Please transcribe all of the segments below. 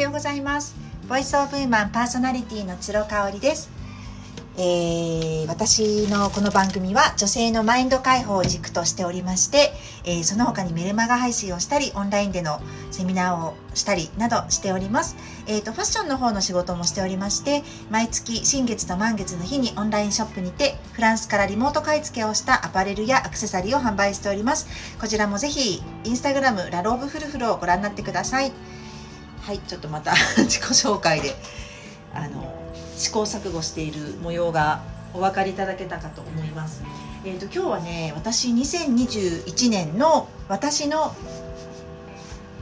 ようございます。ボイスオブウーマンパーソナリティの鶴香織です。私のこの番組は女性のマインド解放を軸としておりまして、その他にメルマガ配信をしたりオンラインでのセミナーをしたりなどしております。ファッションの方の仕事もしておりまして、毎月新月と満月の日にオンラインショップにてフランスからリモート買い付けをしたアパレルやアクセサリーを販売しております。こちらもぜひインスタグラムラローブフルフルをご覧になってください。はい、ちょっとまた自己紹介で試行錯誤している模様がお分かりいただけたかと思います。今日はね、私2021年の私の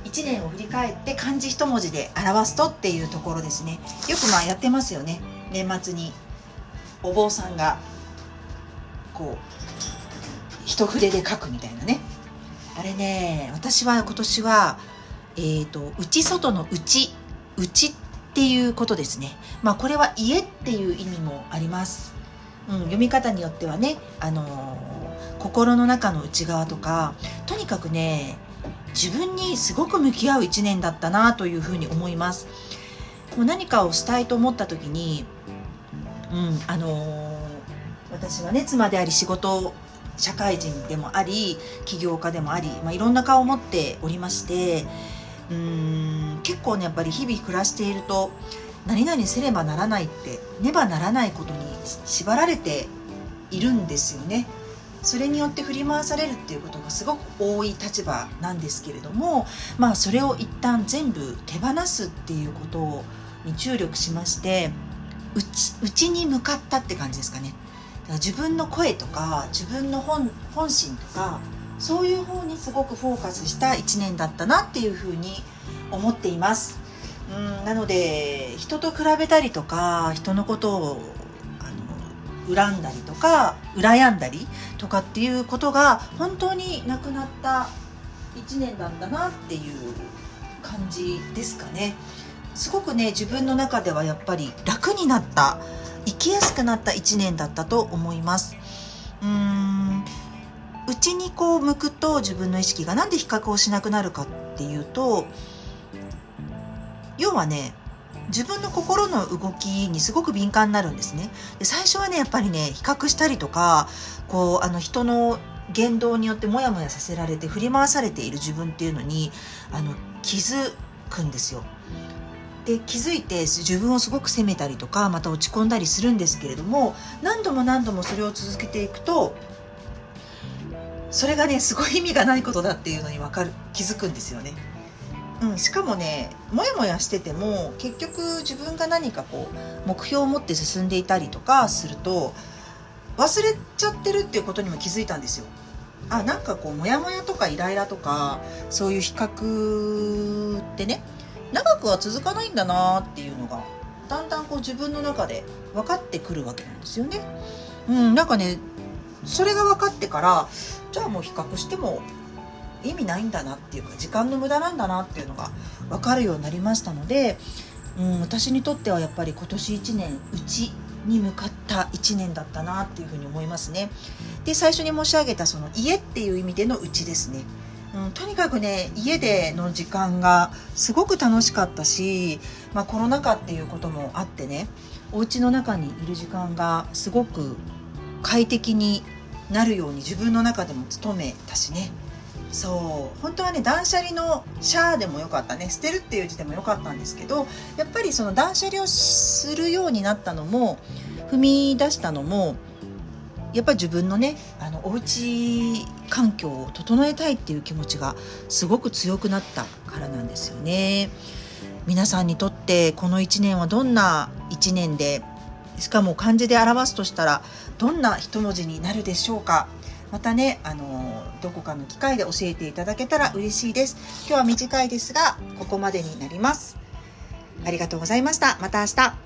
1年を振り返って漢字一文字で表すとっていうところですね。よくやってますよね。年末にお坊さんがこう一筆で書くみたいなね。あれね、私は今年は内外の内っていうことですね。これは家っていう意味もあります。読み方によってはね、心の中の内側とか、とにかくね、自分にすごく向き合う一年だったなというふうに思います。もう何かをしたいと思った時に、私はね、妻であり仕事、社会人でもあり、起業家でもあり、いろんな顔を持っておりまして、結構ね、やっぱり日々暮らしていると何々せねばならないってねばならないことに縛られているんですよね。それによって振り回されるっていうことがすごく多い立場なんですけれども、それを一旦全部手放すっていうことに注力しまして、内に向かったって感じですかね。だから自分の声とか自分の本心とか、そういう方にすごくフォーカスした1年だったなっていうふうに思っています。なので、人と比べたりとか、人のことを恨んだりとか羨んだりとかっていうことが本当になくなった1年だったなっていう感じですかね。すごくね、自分の中ではやっぱり楽になった、生きやすくなった1年だったと思います。内に向くと、自分の意識がなんで比較をしなくなるかっていうと、要はね、自分の心の動きにすごく敏感になるんですね。で、最初はね、やっぱりね、比較したりとか、人の言動によってモヤモヤさせられて振り回されている自分っていうのに気づくんですよ。で、気づいて自分をすごく責めたりとか、また落ち込んだりするんですけれども、何度もそれを続けていくと、それがね、すごい意味がないことだっていうのに気づくんですよね。しかもね、もやもやしてても、結局自分が何か目標を持って進んでいたりとかすると、忘れちゃってるっていうことにも気づいたんですよ。もやもやとかイライラとか、そういう比較ってね、長くは続かないんだなっていうのがだんだん自分の中で分かってくるわけなんですよね。それが分かってから、じゃあもう比較しても意味ないんだなっていうか、時間の無駄なんだなっていうのが分かるようになりましたので、私にとってはやっぱり今年1年内に向かった1年だったなっていうふうに思いますね。で、最初に申し上げたその家っていう意味での内ですね。とにかくね、家での時間がすごく楽しかったし、コロナ禍っていうこともあってね、お家の中にいる時間がすごく快適になるように自分の中でも努めたしね。そう、本当はね、断捨離のシャーでもよかったね、捨てるっていう字でもよかったんですけど、やっぱりその断捨離をするようになったのも、踏み出したのも、やっぱり自分のね、お家環境を整えたいっていう気持ちがすごく強くなったからなんですよね。皆さんにとってこの1年はどんな1年で、しかも漢字で表すとしたらどんな一文字になるでしょうか。またね、どこかの機会で教えていただけたら嬉しいです。今日は短いですが、ここまでになります。ありがとうございました。また明日。